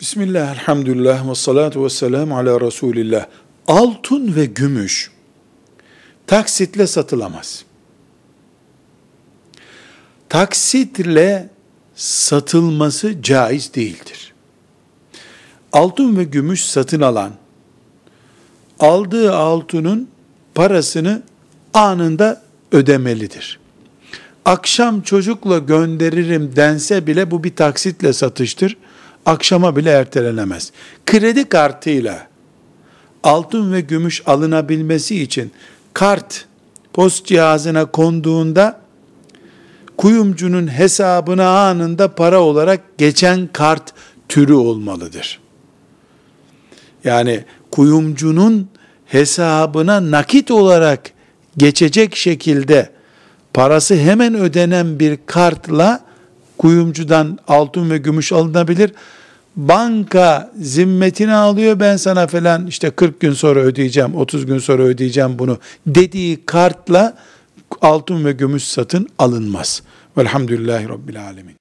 Bismillah, elhamdülillah, ve salatu ve selamu ala Resulillah. Altın ve gümüş taksitle satılamaz. Taksitle satılması caiz değildir. Altın ve gümüş satın alan, aldığı altının parasını anında ödemelidir. Akşam çocukla gönderirim dense bile bu bir taksitle satıştır. Akşama bile ertelenemez. Kredi kartıyla altın ve gümüş alınabilmesi için kart post cihazına konduğunda kuyumcunun hesabına anında para olarak geçen kart türü olmalıdır. Yani kuyumcunun hesabına nakit olarak geçecek şekilde parası hemen ödenen bir kartla kuyumcudan altın ve gümüş alınabilir. Banka zimmetine alıyor, ben sana falan işte 40 gün sonra ödeyeceğim, 30 gün sonra ödeyeceğim bunu dediği kartla altın ve gümüş satın alınmaz. Velhamdülillahi Rabbil Alemin.